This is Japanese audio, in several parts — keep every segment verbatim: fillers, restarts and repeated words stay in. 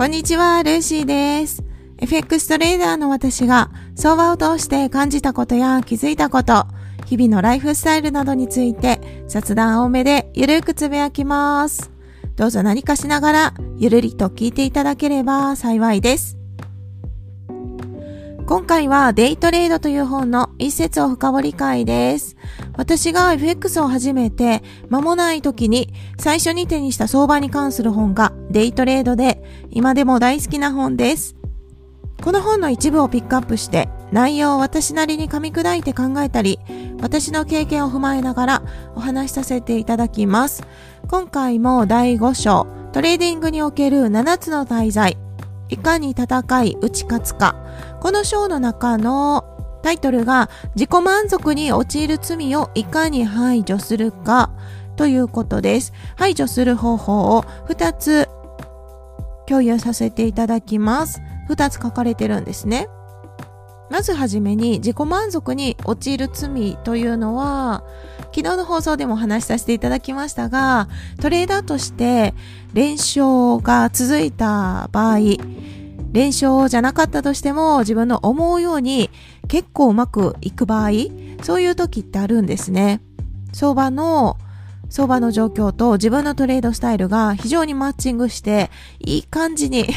こんにちは、ルーシーです。エフエックス トレーダーの私が相場を通して感じたことや気づいたこと、日々のライフスタイルなどについて雑談多めでゆるくつぶやきます。どうぞ何かしながらゆるりと聞いていただければ幸いです。今回はデイトレードという本の一節を深掘り会です。私が エフエックス を始めて間もない時に最初に手にした相場に関する本がデイトレードで、今でも大好きな本です。この本の一部をピックアップして内容を私なりに噛み砕いて考えたり、私の経験を踏まえながらお話しさせていただきます。今回もだいご章、トレーディングにおけるななつの大罪、いかに戦い打ち勝つか。この章の中のタイトルが自己満足に陥る罪をいかに排除するかということです。排除する方法をふたつ共有させていただきます。ふたつ書かれてるんですね。まずはじめに自己満足に陥る罪というのは、昨日の放送でもお話しさせていただきましたが、トレーダーとして連勝が続いた場合、連勝じゃなかったとしても自分の思うように結構うまくいく場合、そういう時ってあるんですね。相場の相場の状況と自分のトレードスタイルが非常にマッチングして、いい感じに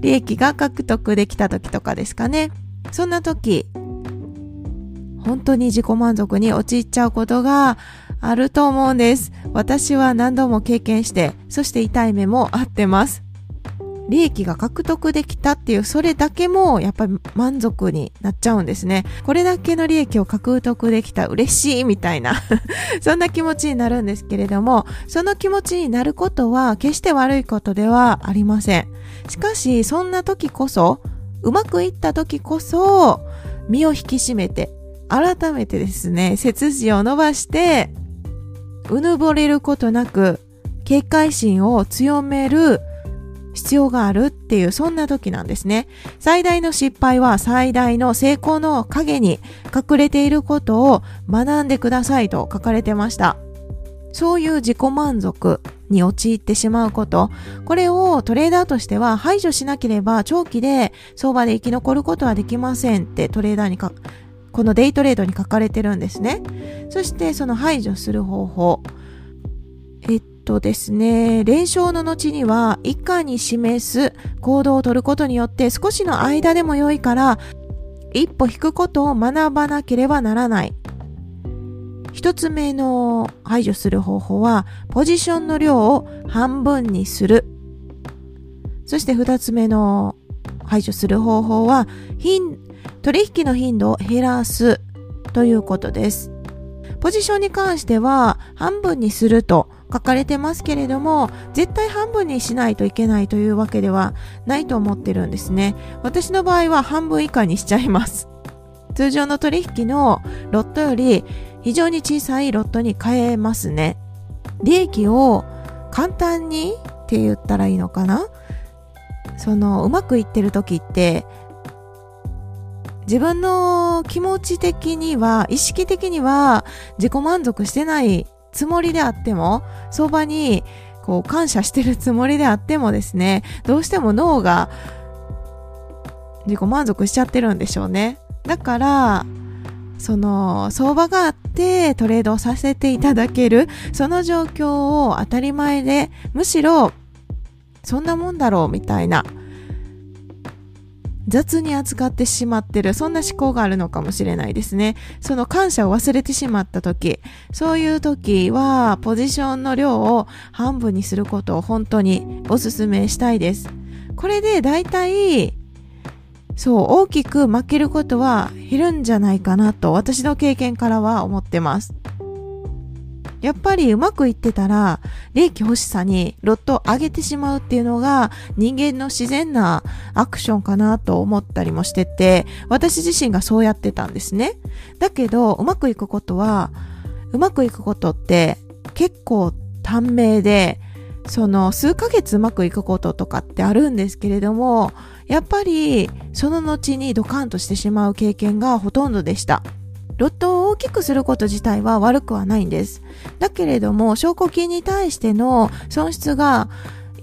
利益が獲得できた時とかですかね。そんな時、本当に自己満足に陥っちゃうことがあると思うんです。私は何度も経験して、そして痛い目もあってます。利益が獲得できたっていう、それだけもやっぱり満足になっちゃうんですね。これだけの利益を獲得できた、嬉しいみたいなそんな気持ちになるんですけれども、その気持ちになることは決して悪いことではありません。しかし、そんな時こそ、うまくいった時こそ、身を引き締めて、改めてですね、背筋を伸ばして、うぬぼれることなく、警戒心を強める必要があるっていう、そんな時なんですね。最大の失敗は最大の成功の陰に隠れていることを学んでくださいと書かれてました。そういう自己満足に陥ってしまうこと、これをトレーダーとしては排除しなければ長期で相場で生き残ることはできませんってトレーダーにか、このデイトレードに書かれてるんですね。そしてその排除する方法。えっとですね、連勝の後には以下に示す行動を取ることによって少しの間でも良いから一歩引くことを学ばなければならない。一つ目の排除する方法は、ポジションの量を半分にする。そして二つ目の排除する方法は、頻、取引の頻度を減らすということです。ポジションに関しては、半分にすると書かれてますけれども、絶対半分にしないといけないというわけではないと思ってるんですね。私の場合は半分以下にしちゃいます。通常の取引のロットより、非常に小さいロットに変えますね。利益を簡単にって言ったらいいのかな？そのうまくいってる時って自分の気持ち的には意識的には自己満足してないつもりであっても、相場にこう感謝してるつもりであってもですね、どうしても脳が自己満足しちゃってるんでしょうね。だからその相場があってトレードをさせていただける、その状況を当たり前で、むしろそんなもんだろうみたいな、雑に扱ってしまってる、そんな思考があるのかもしれないですね。その感謝を忘れてしまった時、そういう時はポジションの量を半分にすることを本当にお勧めしたいです。これでだいたいそう、大きく負けることは減るんじゃないかなと、私の経験からは思ってます。やっぱりうまくいってたら、利益欲しさにロットを上げてしまうっていうのが人間の自然なアクションかなと思ったりもしてて、私自身がそうやってたんですね。だけど、うまくいくことは、うまくいくことって結構短命で、その数ヶ月うまくいくこととかってあるんですけれども、やっぱりその後にドカンとしてしまう経験がほとんどでした。ロットを大きくすること自体は悪くはないんです。だけれども、証拠金に対しての損失が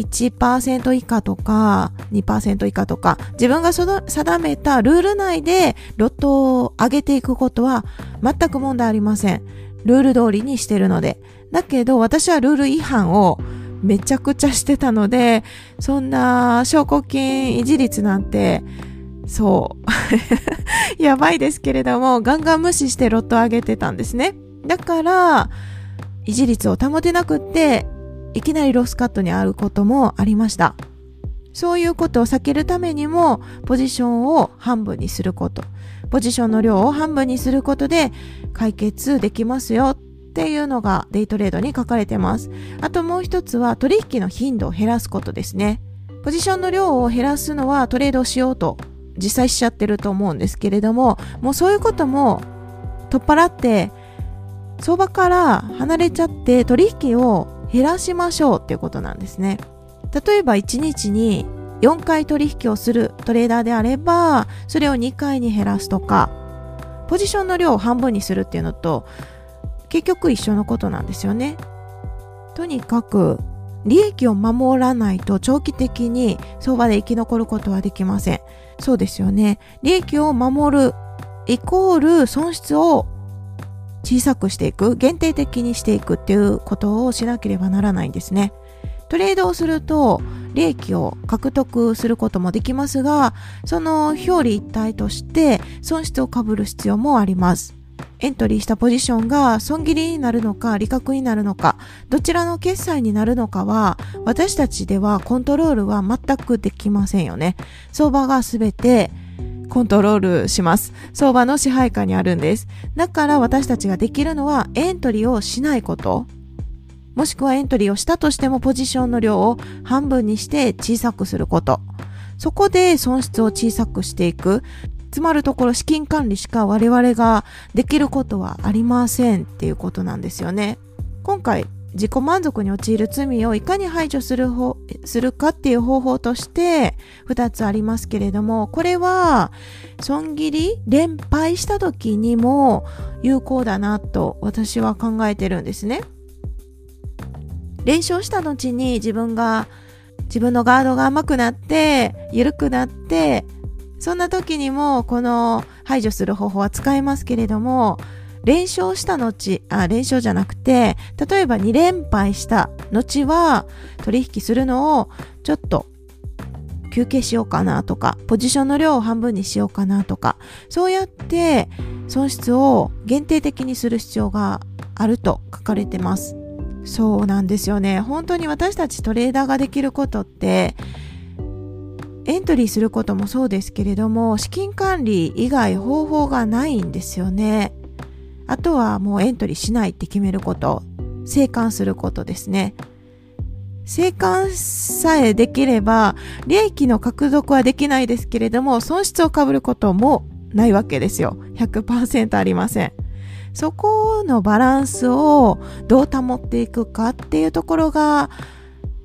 いちパーセント 以下とか にパーセント 以下とか、自分が定めたルール内でロットを上げていくことは全く問題ありません。ルール通りにしてるので。だけど私はルール違反をめちゃくちゃしてたので、そんな証拠金維持率なんて、そうやばいですけれども、ガンガン無視してロット上げてたんですね。だから維持率を保てなくっていきなりロスカットにあることもありました。そういうことを避けるためにも、ポジションを半分にすること、ポジションの量を半分にすることで解決できますよっていうのがデイトレードに書かれてます。あともう一つは取引の頻度を減らすことですね。ポジションの量を減らすのはトレードをしようと実際しちゃってると思うんですけれども、もうそういうことも取っ払って相場から離れちゃって取引を減らしましょうっていうことなんですね。例えばいちにちによんかい取引をするトレーダーであれば、それをにかいに減らすとか、ポジションの量を半分にするっていうのと結局一緒のことなんですよね。とにかく利益を守らないと長期的に相場で生き残ることはできません。そうですよね。利益を守るイコール損失を小さくしていく、限定的にしていくっていうことをしなければならないんですね。トレードをすると利益を獲得することもできますが、その表裏一体として損失を被る必要もあります。エントリーしたポジションが損切りになるのか利確になるのか、どちらの決済になるのかは私たちではコントロールは全くできませんよね。相場が全てコントロールします。相場の支配下にあるんです。だから私たちができるのはエントリーをしないこと、もしくはエントリーをしたとしてもポジションの量を半分にして小さくすること、そこで損失を小さくしていく。つまるところ資金管理しか我々ができることはありませんっていうことなんですよね。今回自己満足に陥る罪をいかに排除する方、するかっていう方法としてふたつありますけれども、これは損切り連敗した時にも有効だなと私は考えてるんですね。連勝した後に自分が自分のガードが甘くなって緩くなって、そんな時にもこの排除する方法は使えますけれども、連勝した後、あ、連勝じゃなくて、例えばに連敗した後は取引するのをちょっと休憩しようかなとか、ポジションの量を半分にしようかなとか、そうやって損失を限定的にする必要があると書かれてます。そうなんですよね。本当に私たちトレーダーができることって、エントリーすることもそうですけれども、資金管理以外方法がないんですよね。あとはもうエントリーしないって決めること、静観することですね。静観さえできれば利益の獲得はできないですけれども、損失を被ることもないわけですよ。 ひゃくパーセント ありません。そこのバランスをどう保っていくかっていうところが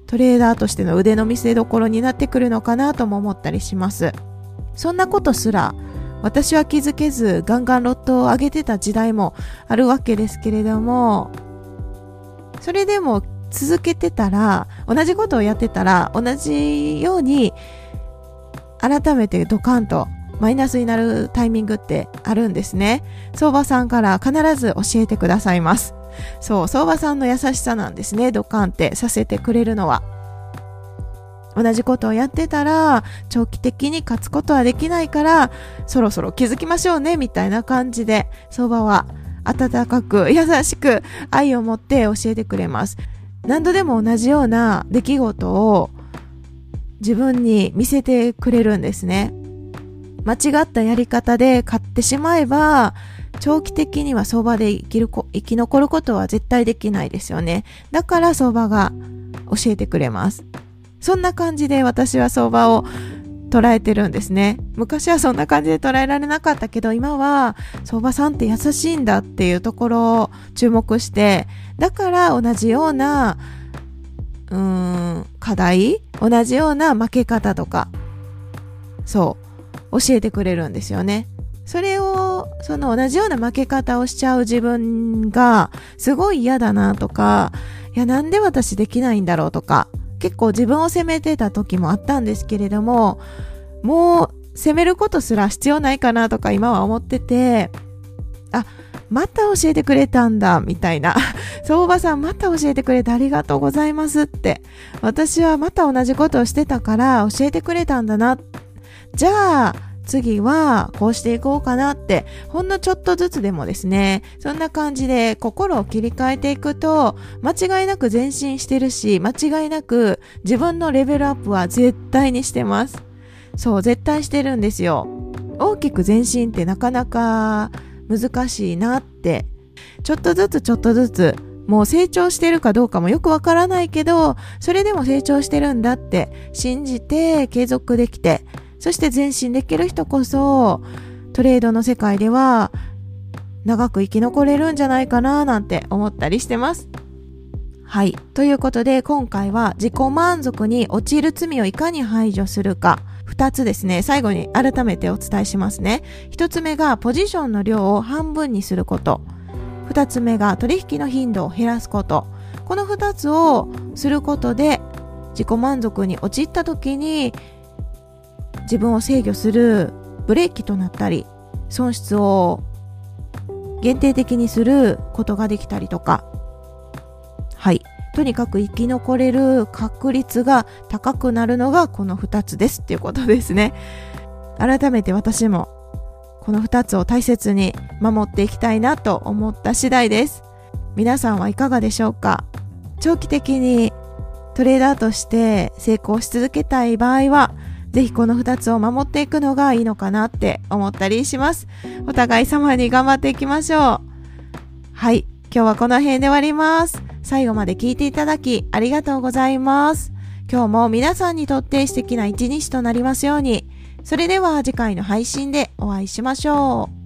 トレーダーとしての腕の見せ所になってくるのかなとも思ったりします。そんなことすら私は気づけずガンガンロットを上げてた時代もあるわけですけれども、それでも続けてたら、同じことをやってたら同じように改めてドカンとマイナスになるタイミングってあるんですね。相場さんから必ず教えてくださいます。そう、相場さんの優しさなんですね。ドカンってさせてくれるのは。同じことをやってたら長期的に勝つことはできないから、そろそろ気づきましょうねみたいな感じで、相場は温かく優しく愛を持って教えてくれます。何度でも同じような出来事を自分に見せてくれるんですね。間違ったやり方で買ってしまえば長期的には相場で生きるこ、生き残ることは絶対できないですよね。だから相場が教えてくれます。そんな感じで私は相場を捉えてるんですね。昔はそんな感じで捉えられなかったけど、今は相場さんって優しいんだっていうところを注目して、だから同じような、うーん、課題、同じような負け方とか、そう、教えてくれるんですよね。それを、その同じような負け方をしちゃう自分がすごい嫌だなとか、いやなんで私できないんだろうとか、結構自分を責めてた時もあったんですけれども、もう責めることすら必要ないかなとか今は思ってて、あ、また教えてくれたんだみたいな、相場さんまた教えてくれてありがとうございますって、私はまた同じことをしてたから教えてくれたんだな、じゃあ次はこうしていこうかなって、ほんのちょっとずつでもですね、そんな感じで心を切り替えていくと間違いなく前進してるし、間違いなく自分のレベルアップは絶対にしてます。そう、絶対してるんですよ。大きく前進ってなかなか難しいなって、ちょっとずつちょっとずつ、もう成長してるかどうかもよくわからないけど、それでも成長してるんだって信じて継続できて、そして前進できる人こそトレードの世界では長く生き残れるんじゃないかななんて思ったりしてます。はい、ということで今回は自己満足に陥る罪をいかに排除するか、ふたつですね、最後に改めてお伝えしますね。ひとつめがポジションの量を半分にすること、ふたつめが取引の頻度を減らすこと、このふたつをすることで自己満足に陥った時に自分を制御するブレーキとなったり、損失を限定的にすることができたりとか、はい、とにかく生き残れる確率が高くなるのがこのふたつですっていうことですね。改めて私もこのふたつを大切に守っていきたいなと思った次第です。皆さんはいかがでしょうか？長期的にトレーダーとして成功し続けたい場合は、ぜひこのふたつを守っていくのがいいのかなって思ったりします。お互い様に頑張っていきましょう。はい、今日はこの辺で終わります。最後まで聞いていただきありがとうございます。今日も皆さんにとって素敵な一日となりますように。それでは次回の配信でお会いしましょう。